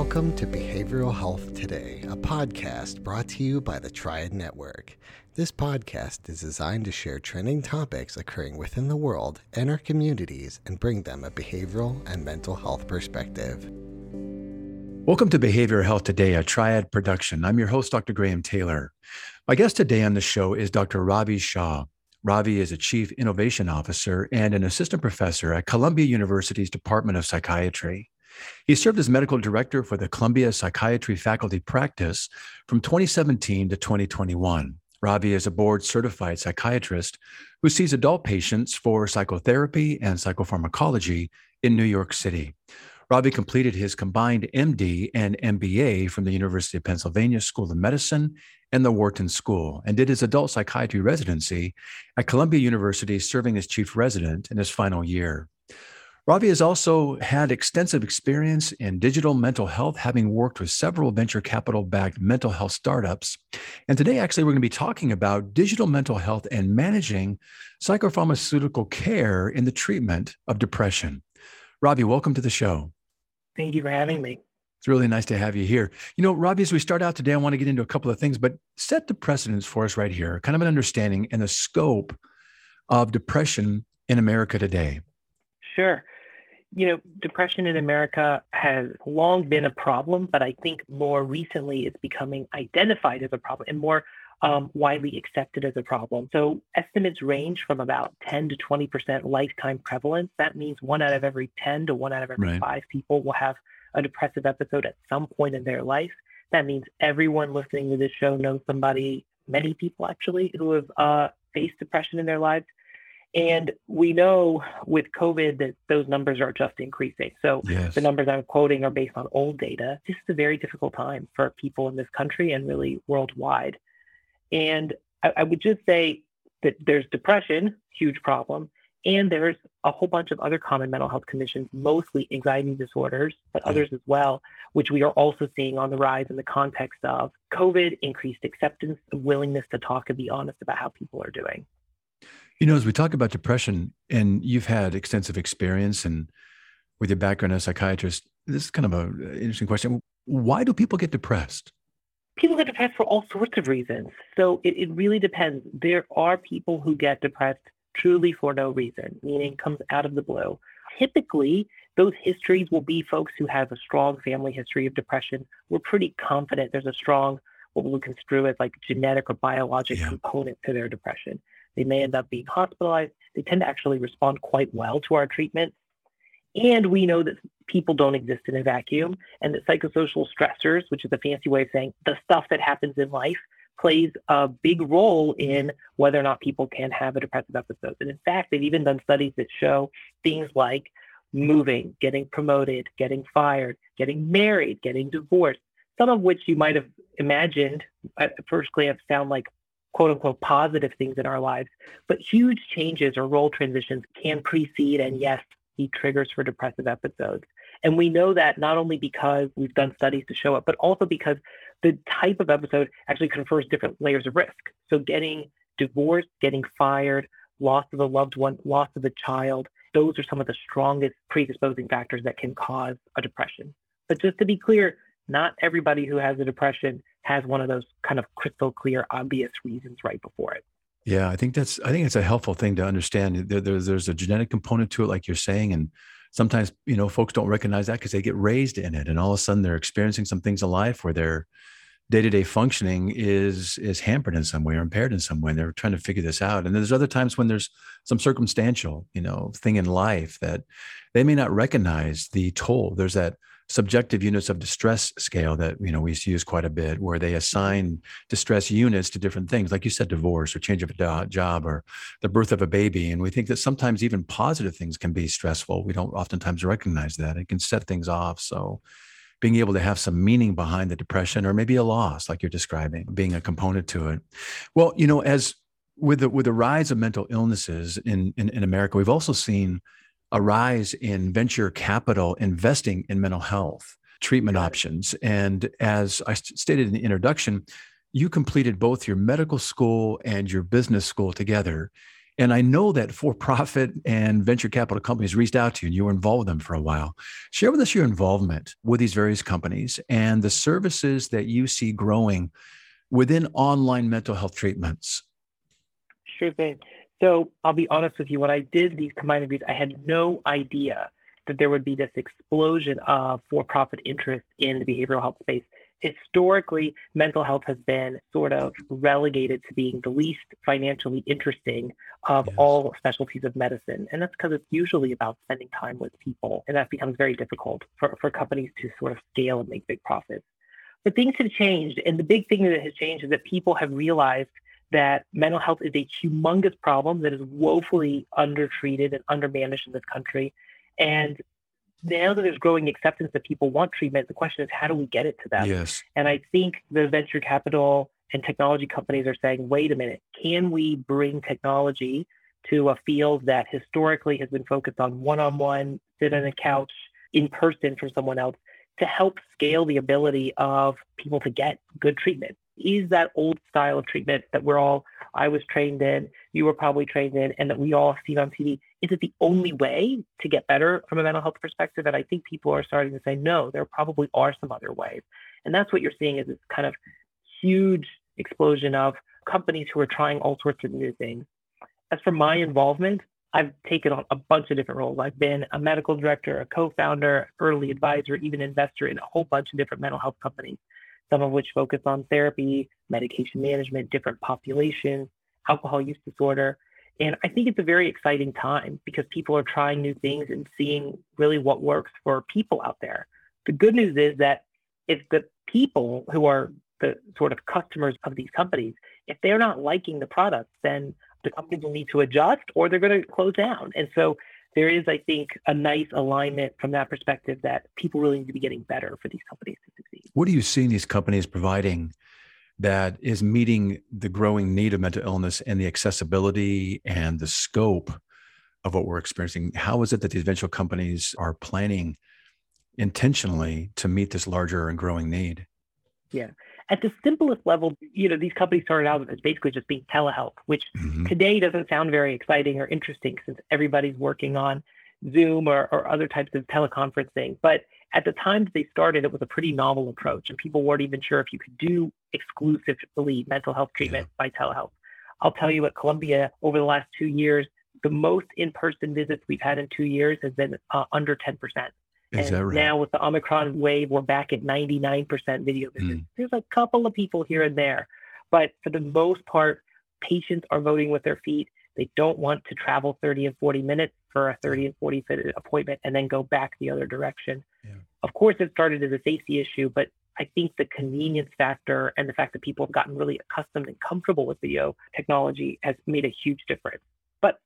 Welcome to Behavioral Health Today, a podcast brought to you by the Triad Network. This podcast is designed to share trending topics occurring within the world and our communities and bring them a behavioral and mental health perspective. Welcome to Behavioral Health Today, a Triad production. I'm your host, Dr. Graham Taylor. My guest today on the show is Dr. Ravi Shah. Ravi is a Chief Innovation Officer and an Assistant Professor at Columbia University's Department of Psychiatry. He served as medical director for the Columbia Psychiatry Faculty Practice from 2017 to 2021. Ravi is a board-certified psychiatrist who sees adult patients for psychotherapy and psychopharmacology in New York City. Ravi completed his combined MD and MBA from the University of Pennsylvania School of Medicine and the Wharton School, and did his adult psychiatry residency at Columbia University, serving as chief resident in his final year. Ravi has also had extensive experience in digital mental health, having worked with several venture capital-backed mental health startups. And today, actually, we're going to be talking about digital mental health and managing psychopharmaceutical care in the treatment of depression. Ravi, welcome to the show. Thank you for having me. It's really nice to have you here. You know, Ravi, as we start out today, I want to get into a couple of things, but set the precedence for us right here, kind of an understanding and the scope of depression in America today. Sure. You know, depression in America has long been a problem, but I think more recently it's becoming identified as a problem and more widely accepted as a problem. So estimates range from about 10 to 20% lifetime prevalence. That means 1 out of every 10 to 1 out of every 5 people will have a depressive episode at some point in their life. That means everyone listening to this show knows somebody, many people actually, who have faced depression in their lives. And we know with COVID that those numbers are just increasing. So yes, the numbers I'm quoting are based on old data. This is a very difficult time for people in this country and really worldwide. And I would just say that there's depression, huge problem, and there's a whole bunch of other common mental health conditions, mostly anxiety disorders, but others as well, which we are also seeing on the rise in the context of COVID, increased acceptance, willingness to talk and be honest about how people are doing. You know, as we talk about depression, and you've had extensive experience and with your background as a psychiatrist, this is kind of an interesting question. Why do people get depressed? People get depressed for all sorts of reasons. So it really depends. There are people who get depressed truly for no reason, meaning it comes out of the blue. Typically, those histories will be folks who have a strong family history of depression. We're pretty confident there's a strong, what we'll construe as like genetic or biologic component to their depression. They may end up being hospitalized. They tend to actually respond quite well to our treatment. And we know that people don't exist in a vacuum and that psychosocial stressors, which is a fancy way of saying the stuff that happens in life, plays a big role in whether or not people can have a depressive episode. And in fact, they've even done studies that show things like moving, getting promoted, getting fired, getting married, getting divorced, some of which you might have imagined at first glance sound like quote unquote positive things in our lives, but huge changes or role transitions can precede and yes, be triggers for depressive episodes. And we know that not only because we've done studies to show it, but also because the type of episode actually confers different layers of risk. So getting divorced, getting fired, loss of a loved one, loss of a child, those are some of the strongest predisposing factors that can cause a depression. But just to be clear, not everybody who has a depression has one of those kind of crystal clear, obvious reasons right before it. Yeah, I think it's a helpful thing to understand. There's a genetic component to it, like you're saying, and sometimes you know folks don't recognize that because they get raised in it, and all of a sudden they're experiencing some things in life where their day-to-day functioning is hampered in some way or impaired in some way. And they're trying to figure this out. And there's other times when there's some circumstantial, you know, thing in life that they may not recognize the toll. There's that subjective units of distress scale that, you know, we used to use quite a bit, where they assign distress units to different things, like you said, divorce or change of a job or the birth of a baby. And we think that sometimes even positive things can be stressful. We don't oftentimes recognize that. It can set things off. So being able to have some meaning behind the depression or maybe a loss, like you're describing, being a component to it. Well, you know, as with the rise of mental illnesses in America, we've also seen a rise in venture capital investing in mental health treatment options. And as I stated in the introduction, you completed both your medical school and your business school together. And I know that for-profit and venture capital companies reached out to you and you were involved with them for a while. Share with us your involvement with these various companies and the services that you see growing within online mental health treatments. Sure thing. So I'll be honest with you, when I did these combined reviews, I had no idea that there would be this explosion of for-profit interest in the behavioral health space. Historically, mental health has been sort of relegated to being the least financially interesting of all specialties of medicine. And that's because it's usually about spending time with people. And that becomes very difficult for companies to sort of scale and make big profits. But things have changed. And the big thing that has changed is that people have realized that mental health is a humongous problem that is woefully undertreated and undermanaged in this country. And now that there's growing acceptance that people want treatment, the question is, how do we get it to them? Yes. And I think the venture capital and technology companies are saying, wait a minute, can we bring technology to a field that historically has been focused on one-on-one, sit on a couch, in person from someone else, to help scale the ability of people to get good treatment? Is that old style of treatment that we're all, I was trained in, you were probably trained in, and that we all see on TV, is it the only way to get better from a mental health perspective? And I think people are starting to say, no, there probably are some other ways. And that's what you're seeing is this kind of huge explosion of companies who are trying all sorts of new things. As for my involvement, I've taken on a bunch of different roles. I've been a medical director, a co-founder, early advisor, even investor in a whole bunch of different mental health companies, some of which focus on therapy, medication management, different populations, alcohol use disorder. And I think it's a very exciting time because people are trying new things and seeing really what works for people out there. The good news is that if the people who are the sort of customers of these companies, if they're not liking the products, then the companies will need to adjust or they're going to close down. And so there is, I think, a nice alignment from that perspective that people really need to be getting better for these companies to succeed. What do you see in these companies providing that is meeting the growing need of mental illness and the accessibility and the scope of what we're experiencing? How is it that these venture companies are planning intentionally to meet this larger and growing need? Yeah. At the simplest level, you know, these companies started out as basically just being telehealth, which today doesn't sound very exciting or interesting since everybody's working on Zoom or other types of teleconferencing. But at the time that they started, it was a pretty novel approach, and people weren't even sure if you could do exclusively mental health treatment by telehealth. I'll tell you, at Columbia, over the last 2 years, the most in-person visits we've had in 2 years has been under 10%. Is that right? Now with the Omicron wave, we're back at 99% video visits. There's a couple of people here and there, but for the most part, patients are voting with their feet. They don't want to travel 30 and 40 minutes for a 30 and 40 minute appointment and then go back the other direction. Yeah. Of course, it started as a safety issue, but I think the convenience factor and the fact that people have gotten really accustomed and comfortable with video technology has made a huge difference. But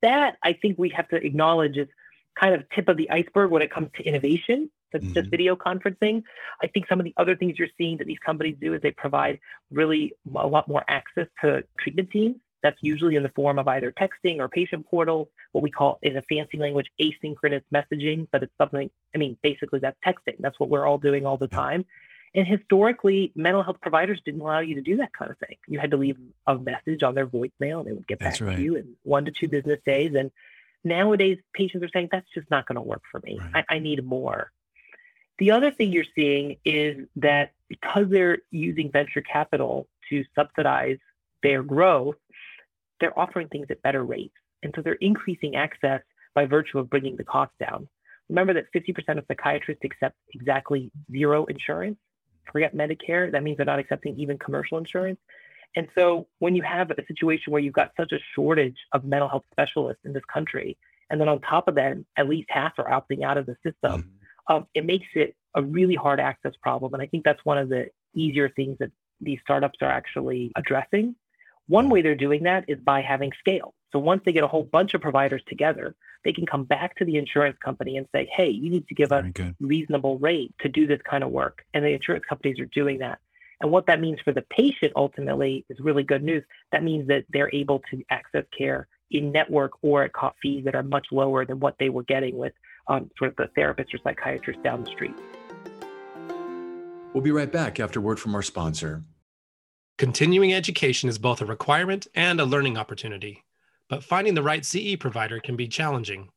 that, I think we have to acknowledge, is kind of tip of the iceberg when it comes to innovation. That's just video conferencing. I think some of the other things you're seeing that these companies do is they provide really a lot more access to treatment teams. That's usually in the form of either texting or patient portals, what we call in a fancy language, asynchronous messaging, but it's something, I mean, basically that's texting. That's what we're all doing all the time. And historically, mental health providers didn't allow you to do that kind of thing. You had to leave a message on their voicemail. They would get back to you in 1 to 2 business days. And nowadays, patients are saying, that's just not going to work for me. I need more. The other thing you're seeing is that because they're using venture capital to subsidize their growth, they're offering things at better rates. And so they're increasing access by virtue of bringing the cost down. Remember that 50% of psychiatrists accept exactly zero insurance. Forget Medicare. That means they're not accepting even commercial insurance. And so when you have a situation where you've got such a shortage of mental health specialists in this country, and then on top of that, at least half are opting out of the system, it makes it a really hard access problem. And I think that's one of the easier things that these startups are actually addressing. One way they're doing that is by having scale. So once they get a whole bunch of providers together, they can come back to the insurance company and say, hey, you need to give us a reasonable rate to do this kind of work. And the insurance companies are doing that. And what that means for the patient ultimately is really good news. That means that they're able to access care in network or at cost fees that are much lower than what they were getting with sort of the therapist or psychiatrist down the street. We'll be right back after a word from our sponsor. Continuing education is both a requirement and a learning opportunity. but finding the right CE provider can be challenging.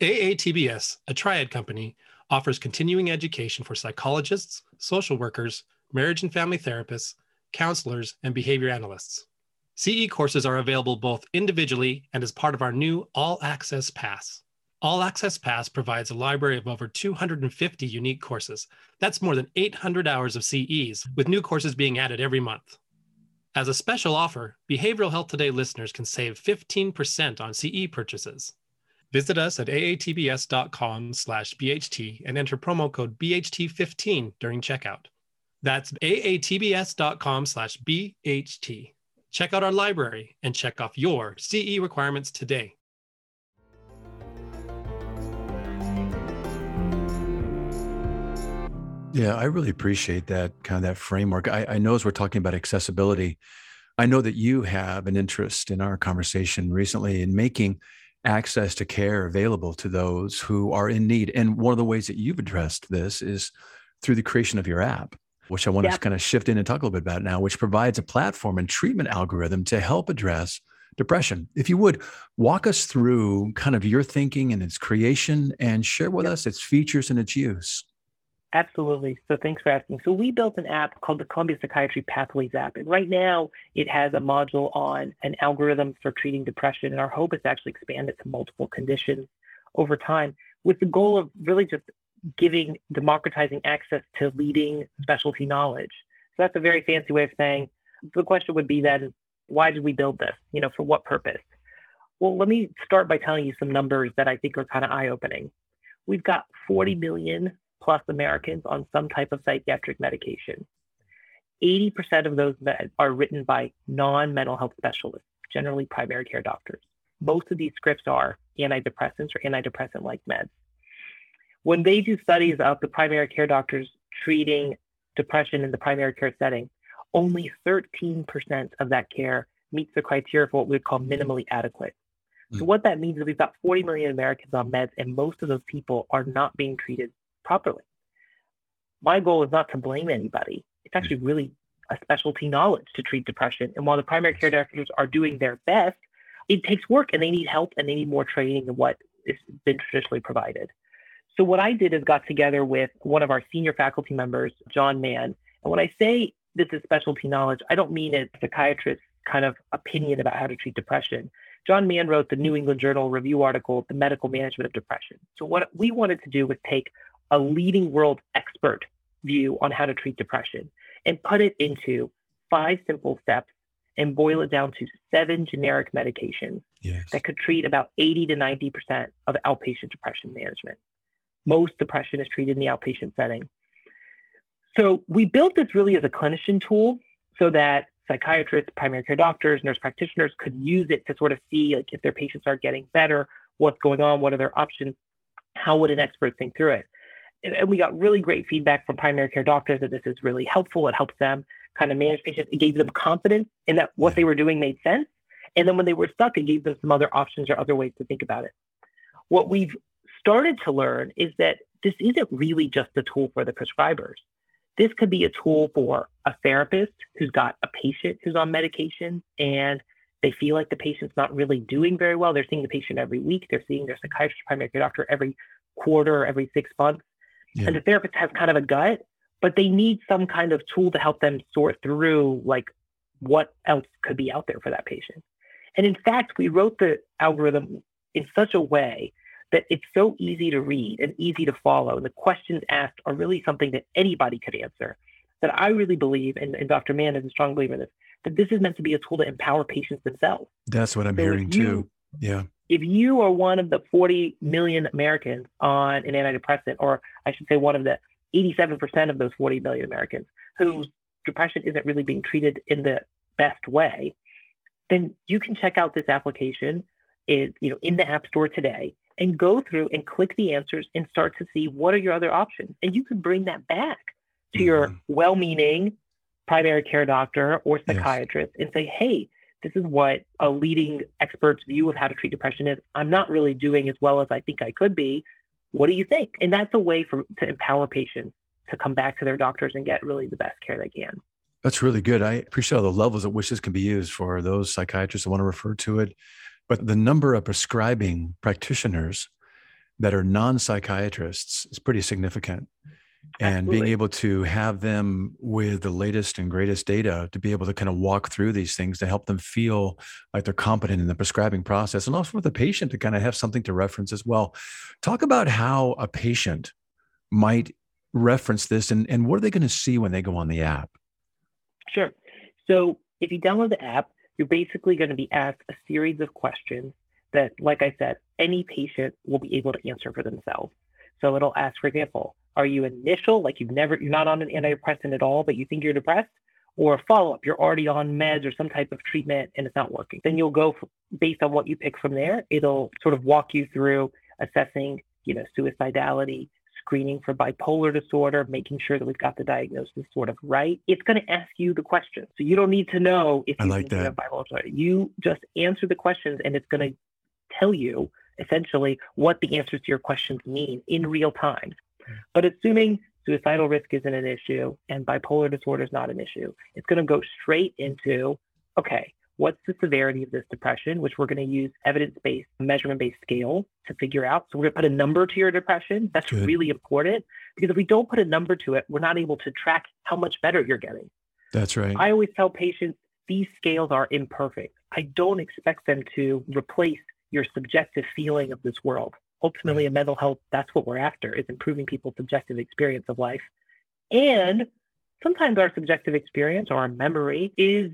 AATBS, a Triad company, offers continuing education for psychologists, social workers, marriage and family therapists, counselors, and behavior analysts. CE courses are available both individually and as part of our new All Access Pass. All Access Pass provides a library of over 250 unique courses. That's more than 800 hours of CEs, with new courses being added every month. As a special offer, Behavioral Health Today listeners can save 15% on CE purchases. Visit us at aatbs.com/bht and enter promo code BHT15 during checkout. That's aatbs.com/bht. Check out our library and check off your CE requirements today. Yeah, I really appreciate that kind of that framework. I know as we're talking about accessibility, I know that you have an interest in our conversation recently in making access to care available to those who are in need. And one of the ways that you've addressed this is through the creation of your app, which I want to kind of shift in and talk a little bit about now, which provides a platform and treatment algorithm to help address depression. If you would, walk us through kind of your thinking and its creation and share with us its features and its use. Absolutely. So thanks for asking. So we built an app called the Columbia Psychiatry Pathways app. And right now it has a module on an algorithm for treating depression. And our hope is to actually expand it to multiple conditions over time with the goal of really just giving, democratizing access to leading specialty knowledge. So that's a very fancy way of saying, the question would be then, why did we build this? You know, for what purpose? Well, let me start by telling you some numbers that I think are kind of eye-opening. We've got 40 million plus Americans on some type of psychiatric medication. 80% of those are written by non-mental health specialists, generally primary care doctors. Most of these scripts are antidepressants or antidepressant-like meds. When they do studies of the primary care doctors treating depression in the primary care setting, only 13% of that care meets the criteria for what we would call minimally adequate. So what that means is we've got 40 million Americans on meds, and most of those people are not being treated properly. My goal is not to blame anybody. It's actually really a specialty knowledge to treat depression. And while the primary care doctors are doing their best, it takes work and they need help and they need more training than what has been traditionally provided. So what I did is got together with one of our senior faculty members, John Mann. And when I say this is specialty knowledge, I don't mean it's a psychiatrist's kind of opinion about how to treat depression. John Mann wrote the New England Journal review article, The Medical Management of Depression. So what we wanted to do was take a leading world expert view on how to treat depression and put it into 5 simple steps and boil it down to 7 generic medications that could treat about 80 to 90% of outpatient depression management. Most depression is treated in the outpatient setting. So we built this really as a clinician tool so that psychiatrists, primary care doctors, nurse practitioners could use it to sort of see like if their patients are getting better, what's going on, what are their options, how would an expert think through it. And we got really great feedback from primary care doctors that this is really helpful. It helps them kind of manage patients. It gave them confidence in that what they were doing made sense. And then when they were stuck, it gave them some other options or other ways to think about it. What we've started to learn is that this isn't really just a tool for the prescribers. This could be a tool for a therapist who's got a patient who's on medication and they feel like the patient's not really doing very well. They're seeing the patient every week. They're seeing their psychiatrist, primary care doctor every quarter, every 6 months. Yeah. And the therapist has kind of a gut, but they need some kind of tool to help them sort through like what else could be out there for that patient. And in fact, we wrote the algorithm in such a way that it's so easy to read and easy to follow. The questions asked are really something that anybody could answer, that I really believe, and Dr. Mann is a strong believer in this, that this is meant to be a tool to empower patients themselves. That's what I'm hearing too. Yeah. If you are one of the 40 million Americans on an antidepressant, or I should say one of the 87% of those 40 million Americans whose depression isn't really being treated in the best way, then you can check out this application in the App Store today and go through and click the answers and start to see what are your other options. And you can bring that back to your well-meaning primary care doctor or psychiatrist and say, hey, this is what a leading expert's view of how to treat depression is. I'm not really doing as well as I think I could be. What do you think? And that's a way to empower patients to come back to their doctors and get really the best care they can. That's really good. I appreciate all the levels at which this can be used for those psychiatrists that want to refer to it But the number of prescribing practitioners that are non-psychiatrists is pretty significant. And Absolutely. Being able to have them with the latest and greatest data to be able to kind of walk through these things to help them feel like they're competent in the prescribing process, and also for the patient to kind of have something to reference as well. Talk about how a patient might reference this, and what are they going to see when they go on the app? Sure. So if you download the app, you're basically going to be asked a series of questions that, like I said, any patient will be able to answer for themselves. So it'll ask, for example, are you initial, like you're not on an antidepressant at all, but you think you're depressed? Or follow-up, you're already on meds or some type of treatment and it's not working. Then you'll go, based on what you pick from there, it'll sort of walk you through assessing, suicidality, screening for bipolar disorder, making sure that we've got the diagnosis sort of right. It's going to ask you the questions. So you don't need to know if you have bipolar disorder. You just answer the questions and it's going to tell you essentially what the answers to your questions mean in real time. But assuming suicidal risk isn't an issue and bipolar disorder is not an issue, it's going to go straight into, okay, what's the severity of this depression, which we're going to use evidence-based, measurement-based scale to figure out. So we're going to put a number to your depression. That's really important, because if we don't put a number to it, we're not able to track how much better you're getting. That's right. I always tell patients these scales are imperfect. I don't expect them to replace your subjective feeling of this world. Ultimately, in mental health, that's what we're after, is improving people's subjective experience of life. And sometimes our subjective experience or our memory is,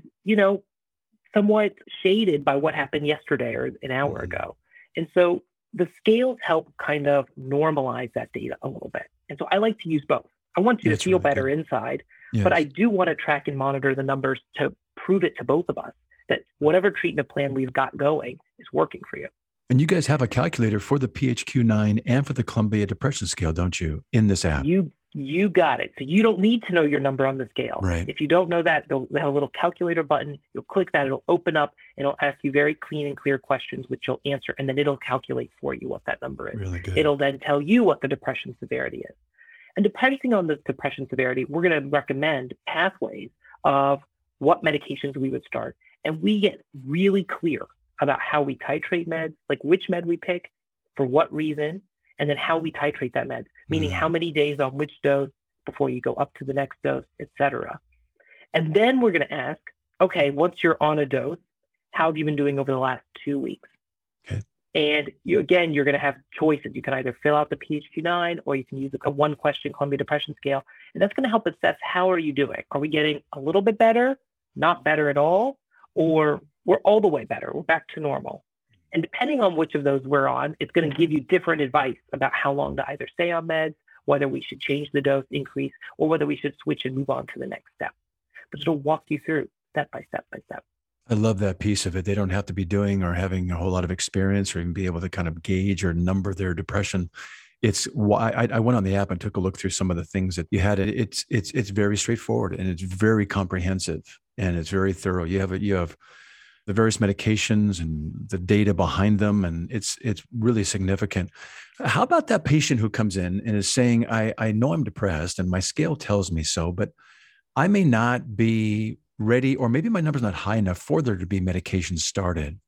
somewhat shaded by what happened yesterday or an hour ago. And so the scales help kind of normalize that data a little bit. And so I like to use both. I want you to feel better inside, but I do want to track and monitor the numbers to prove it to both of us that whatever treatment plan we've got going is working for you. And you guys have a calculator for the PHQ-9 and for the Columbia Depression Scale, don't you, in this app? You got it. So you don't need to know your number on the scale. Right. If you don't know that, they'll have a little calculator button. You'll click that. It'll open up. And it'll ask you very clean and clear questions, which you'll answer. And then it'll calculate for you what that number is. Really good. It'll then tell you what the depression severity is. And depending on the depression severity, we're going to recommend pathways of what medications we would start. And we get really clear about how we titrate meds, like which med we pick, for what reason, and then how we titrate that med, meaning how many days on which dose before you go up to the next dose, et cetera. And then we're going to ask, okay, once you're on a dose, how have you been doing over the last 2 weeks? Okay. And you're going to have choices. You can either fill out the PHQ-9 or you can use a one-question Columbia Depression Scale. And that's going to help assess, how are you doing? Are we getting a little bit better, not better at all, or we're all the way better, we're back to normal? And depending on which of those we're on, it's going to give you different advice about how long to either stay on meds, whether we should change the dose, increase, or whether we should switch and move on to the next step. But it'll walk you through step by step by step. I love that piece of it. They don't have to be doing or having a whole lot of experience or even be able to kind of gauge or number their depression. It's why I went on the app and took a look through some of the things that you had. It's very straightforward, and it's very comprehensive, and it's very thorough. You have the various medications and the data behind them, and it's really significant. How about that patient who comes in and is saying, I know I'm depressed and my scale tells me so, but I may not be ready, or maybe my number's not high enough for there to be medication started.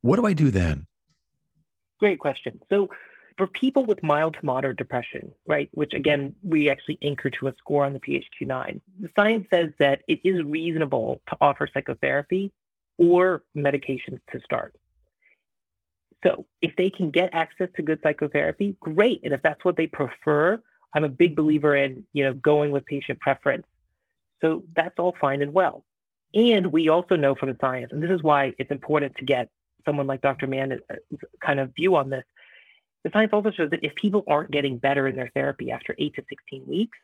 What do I do then? Great question. So for people with mild to moderate depression, right, which again, we actually anchor to a score on the PHQ-9, the science says that it is reasonable to offer psychotherapy or medications to start. So if they can get access to good psychotherapy, great. And if that's what they prefer, I'm a big believer in, going with patient preference. So that's all fine and well. And we also know from the science, and this is why it's important to get someone like Dr. Mann's kind of view on this, the science also shows that if people aren't getting better in their therapy after 8 to 16 weeks,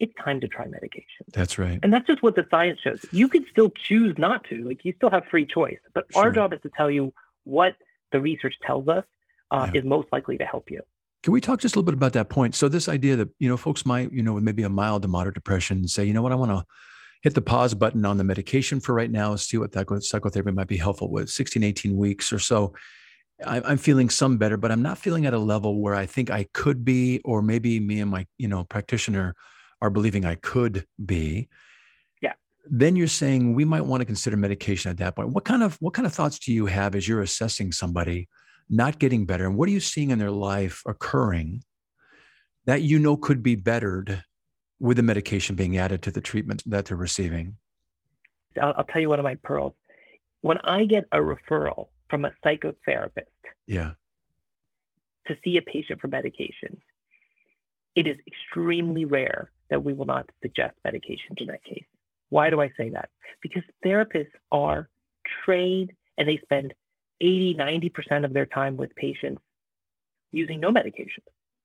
it's time to try medication. That's right. And that's just what the science shows. You can still choose not to, like you still have free choice, but our job is to tell you what the research tells us is most likely to help you. Can we talk just a little bit about that point? So this idea that, folks might, with maybe a mild to moderate depression say, you know what, I want to hit the pause button on the medication for right now, see what that psychotherapy might be helpful with. 16, 18 weeks or so. I'm feeling some better, but I'm not feeling at a level where I think I could be, or maybe me and my, practitioner are believing I could be. Yeah. then you're saying we might want to consider medication at that point. What kind of thoughts do you have as you're assessing somebody not getting better? And what are you seeing in their life occurring that you know could be bettered with the medication being added to the treatment that they're receiving? I'll tell you one of my pearls. When I get a referral from a psychotherapist to see a patient for medication, it is extremely rare that we will not suggest medication in that case. Why do I say that? Because therapists are trained and they spend 80, 90% of their time with patients using no medication.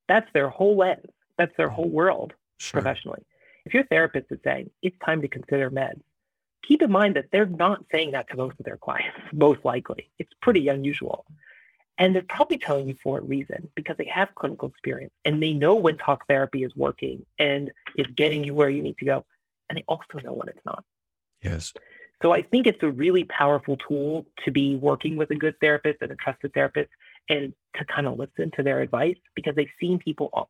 That's their whole lens. That's their whole world professionally. If your therapist is saying it's time to consider meds, keep in mind that they're not saying that to most of their clients, most likely. It's pretty unusual. And they're probably telling you for a reason, because they have clinical experience and they know when talk therapy is working and is getting you where you need to go. And they also know when it's not. Yes. So I think it's a really powerful tool to be working with a good therapist and a trusted therapist and to kind of listen to their advice, because they've seen people on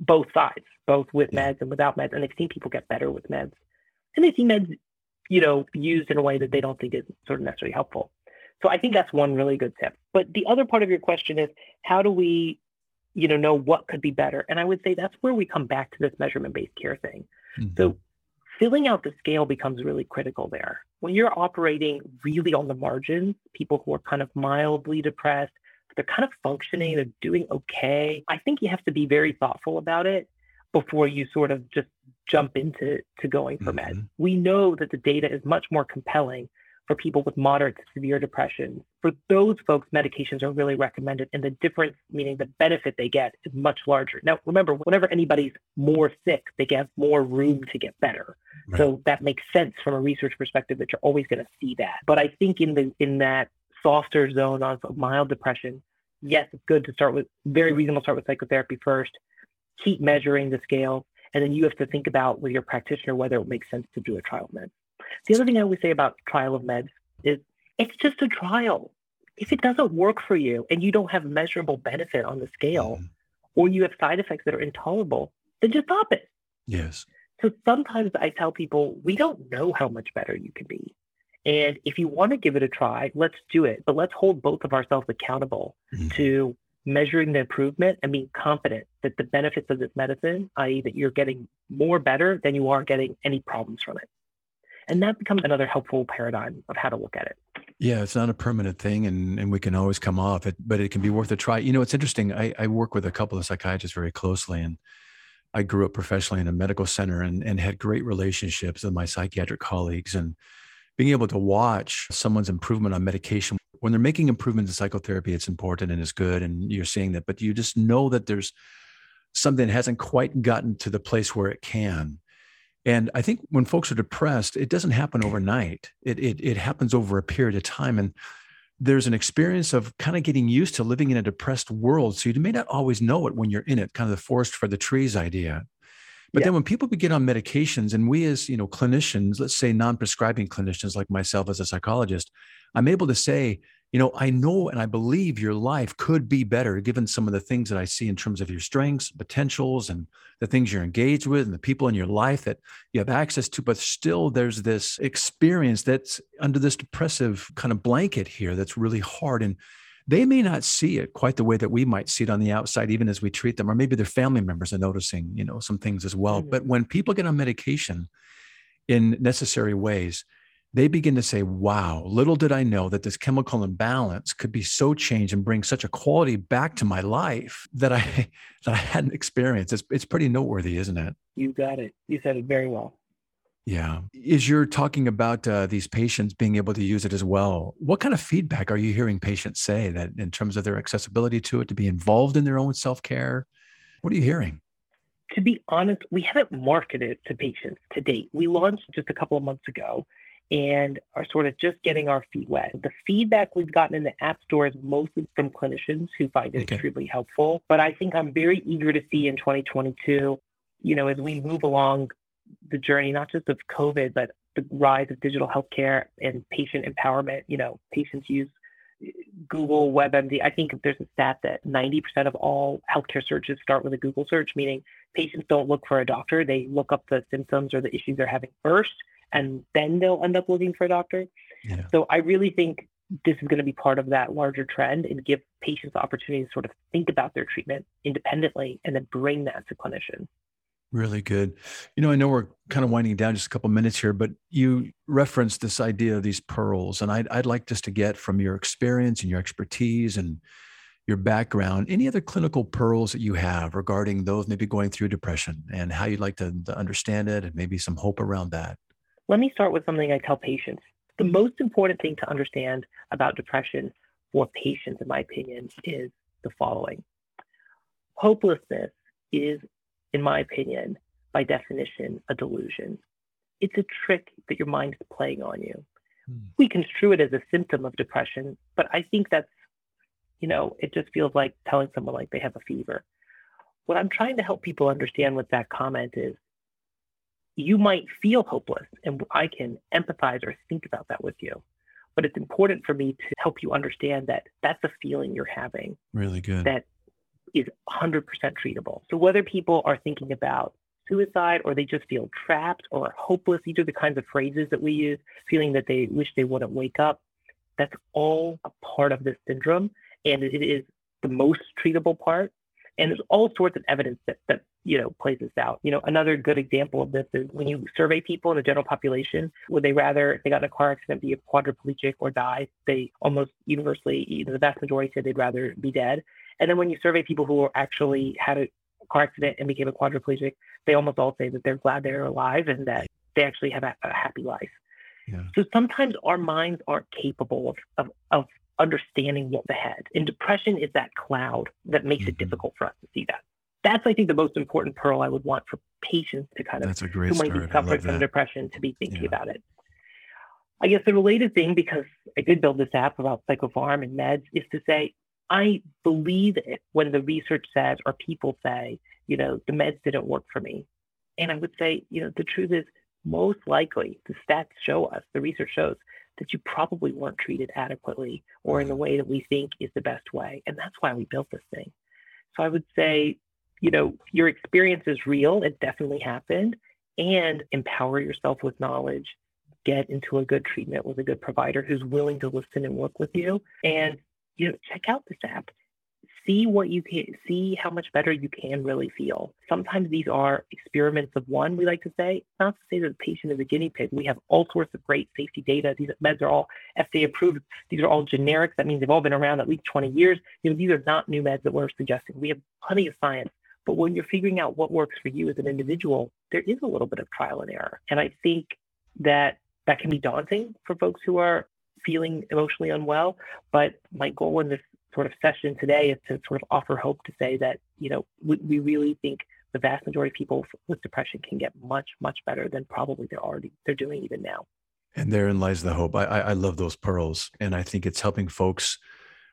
both sides, both with meds and without meds. And they've seen people get better with meds. And they see meds, you know, used in a way that they don't think is sort of necessarily helpful. So I think that's one really good tip. But the other part of your question is, how do we, you know what could be better? And I would say that's where we come back to this measurement-based care thing. Mm-hmm. So filling out the scale becomes really critical there. When you're operating really on the margins, people who are kind of mildly depressed, they're kind of functioning, they're doing okay. I think you have to be very thoughtful about it before you sort of just jump into going for meds. We know that the data is much more compelling for people with moderate to severe depression. For those folks, medications are really recommended, and the difference, meaning the benefit they get, is much larger. Now, remember, whenever anybody's more sick, they have more room to get better. Right. So that makes sense from a research perspective that you're always going to see that. But I think in that softer zone of mild depression, yes, it's good to start with, very reasonable to start with psychotherapy first, keep measuring the scale, and then you have to think about with your practitioner whether it makes sense to do a trial med. The other thing I always say about trial of meds is it's just a trial. If it doesn't work for you and you don't have measurable benefit on the scale, or you have side effects that are intolerable, then just stop it. Yes. So sometimes I tell people, we don't know how much better you can be. And if you want to give it a try, let's do it. But let's hold both of ourselves accountable to measuring the improvement and being confident that the benefits of this medicine, i.e. that you're getting more better than you are getting any problems from it. And that becomes another helpful paradigm of how to look at it. Yeah, it's not a permanent thing, and we can always come off it, but it can be worth a try. You know, it's interesting. I work with a couple of psychiatrists very closely, and I grew up professionally in a medical center and had great relationships with my psychiatric colleagues. And being able to watch someone's improvement on medication, when they're making improvements in psychotherapy, it's important and it's good, and you're seeing that, but you just know that there's something that hasn't quite gotten to the place where it can. And I think when folks are depressed, it doesn't happen overnight. It happens over a period of time. And there's an experience of kind of getting used to living in a depressed world. So you may not always know it when you're in it, kind of the forest for the trees idea. But then when people begin on medications, and we as clinicians, let's say non-prescribing clinicians like myself as a psychologist, I'm able to say, I know and I believe your life could be better given some of the things that I see in terms of your strengths, potentials, and the things you're engaged with and the people in your life that you have access to. But still, there's this experience that's under this depressive kind of blanket here that's really hard. And they may not see it quite the way that we might see it on the outside, even as we treat them, or maybe their family members are noticing, some things as well. Mm-hmm. But when people get on medication in necessary ways, they begin to say, wow, little did I know that this chemical imbalance could be so changed and bring such a quality back to my life that I hadn't experienced. It's pretty noteworthy, isn't it? You got it. You said it very well. Yeah. As you're talking about these patients being able to use it as well, what kind of feedback are you hearing patients say that in terms of their accessibility to it, to be involved in their own self-care? What are you hearing? To be honest, we haven't marketed it to patients to date. We launched just a couple of months ago and are sort of just getting our feet wet. The feedback we've gotten in the app store is mostly from clinicians who find it extremely helpful. But I think I'm very eager to see in 2022, as we move along the journey, not just of COVID, but the rise of digital healthcare and patient empowerment. Patients use Google WebMD. I think there's a stat that 90% of all healthcare searches start with a Google search, meaning patients don't look for a doctor. They look up the symptoms or the issues they're having first, and then they'll end up looking for a doctor. Yeah. So I really think this is going to be part of that larger trend and give patients the opportunity to sort of think about their treatment independently and then bring that to clinicians. Really good. You know, I know we're kind of winding down just a couple minutes here, but you referenced this idea of these pearls, and I'd like just to get from your experience and your expertise and your background, any other clinical pearls that you have regarding those maybe going through depression and how you'd like to understand it and maybe some hope around that. Let me start with something I tell patients. The most important thing to understand about depression for patients, in my opinion, is the following. Hopelessness is, in my opinion, by definition, a delusion. It's a trick that your mind is playing on you. We construe it as a symptom of depression, but I think that's, you know, it just feels like telling someone like they have a fever. What I'm trying to help people understand with that comment is you might feel hopeless, and I can empathize or think about that with you. But it's important for me to help you understand that that's a feeling you're having. Really good. That is 100% treatable. So whether people are thinking about suicide or they just feel trapped or hopeless, these are the kinds of phrases that we use, feeling that they wish they wouldn't wake up. That's all a part of this syndrome. And it is the most treatable part. And there's all sorts of evidence that you know, plays this out. You know, another good example of this is when you survey people in the general population, would they rather, if they got in a car accident, be a quadriplegic or die? They almost universally, the vast majority said they'd rather be dead. And then when you survey people who actually had a car accident and became a quadriplegic, they almost all say that they're glad they're alive and that they actually have a happy life. Yeah. So sometimes our minds aren't capable of understanding what's ahead. And depression is that cloud that makes it difficult for us to see that. That's, I think, the most important pearl I would want for patients to kind of, that's a great who might be suffering from depression, to be thinking about it. I guess the related thing, because I did build this app about psychopharm and meds, is to say, I believe it when the research says, or people say, you know, the meds didn't work for me. And I would say, you know, the truth is most likely the stats show us, the research shows that you probably weren't treated adequately or in the way that we think is the best way. And that's why we built this thing. So I would say, you know, your experience is real. It definitely happened. And empower yourself with knowledge. Get into a good treatment with a good provider who's willing to listen and work with you. And, you know, check out this app. See what you can, see how much better you can really feel. Sometimes these are experiments of one, we like to say. It's not to say that the patient is a guinea pig. We have all sorts of great safety data. These meds are all FDA approved. These are all generics. That means they've all been around at least 20 years. You know, these are not new meds that we're suggesting. We have plenty of science. But when you're figuring out what works for you as an individual, there is a little bit of trial and error. And I think that can be daunting for folks who are feeling emotionally unwell. But my goal in this sort of session today is to sort of offer hope to say that, you know, we really think the vast majority of people with depression can get much, much better than probably they're doing even now. And therein lies the hope. I love those pearls. And I think it's helping folks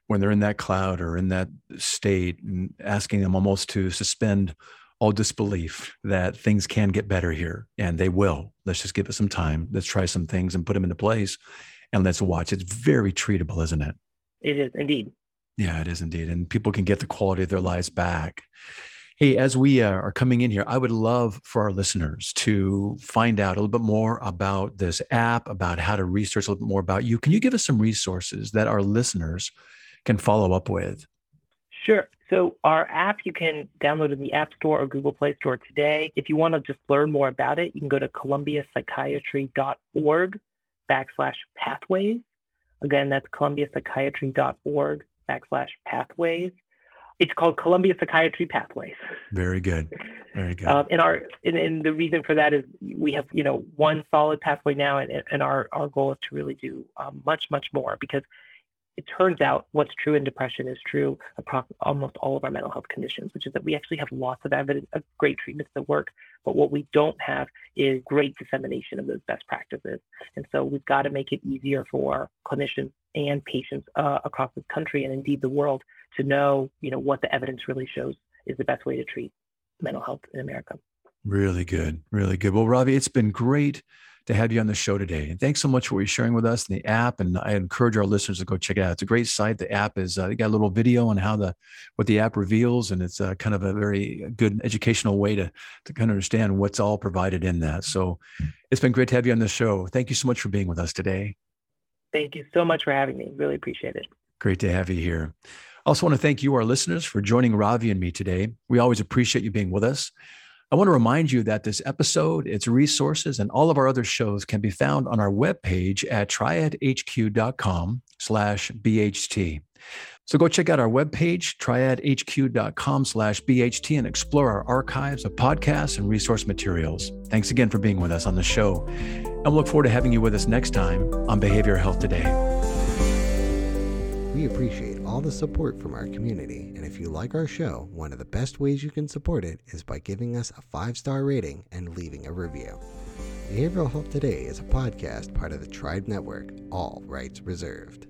when they're in that cloud or in that state and asking them almost to suspend all disbelief that things can get better here, and they will. Let's just give it some time. Let's try some things and put them into place, and let's watch. It's very treatable, isn't it? It is indeed. Yeah, it is indeed. And people can get the quality of their lives back. Hey, as we are coming in here, I would love for our listeners to find out a little bit more about this app, about how to research a little bit more about you. Can you give us some resources that our listeners can follow up with? Sure. So our app, you can download in the App Store or Google Play Store today. If you want to just learn more about it, you can go to columbiapsychiatry.org/pathways. Again, that's columbiapsychiatry.org/pathways. It's called Columbia Psychiatry Pathways. Very good. Very good. And the reason for that is we have, you know, one solid pathway now, and our goal is to really do much, much more, because it turns out what's true in depression is true across almost all of our mental health conditions, which is that we actually have lots of evidence of great treatments that work, but what we don't have is great dissemination of those best practices. And so we've got to make it easier for clinicians and patients across the country and indeed the world to know, you know, what the evidence really shows is the best way to treat mental health in America. Really good. Really good. Well, Ravi, it's been great to have you on the show today. And thanks so much for what you're sharing with us and the app. And I encourage our listeners to go check it out. It's a great site. The app is, they got a little video on how what the app reveals. And it's kind of a very good educational way to kind of understand what's all provided in that. So it's been great to have you on the show. Thank you so much for being with us today. Thank you so much for having me. Really appreciate it. Great to have you here. I also want to thank you, our listeners, for joining Ravi and me today. We always appreciate you being with us. I want to remind you that this episode, its resources, and all of our other shows can be found on our webpage at triadhq.com/BHT. So go check out our webpage, triadhq.com/BHT, and explore our archives of podcasts and resource materials. Thanks again for being with us on the show. And we'll look forward to having you with us next time on Behavioral Health Today. We appreciate all the support from our community, and if you like our show, one of the best ways you can support it is by giving us a 5-star rating and leaving a review. Behavioral Health Today is a podcast part of the Triad Network, all rights reserved.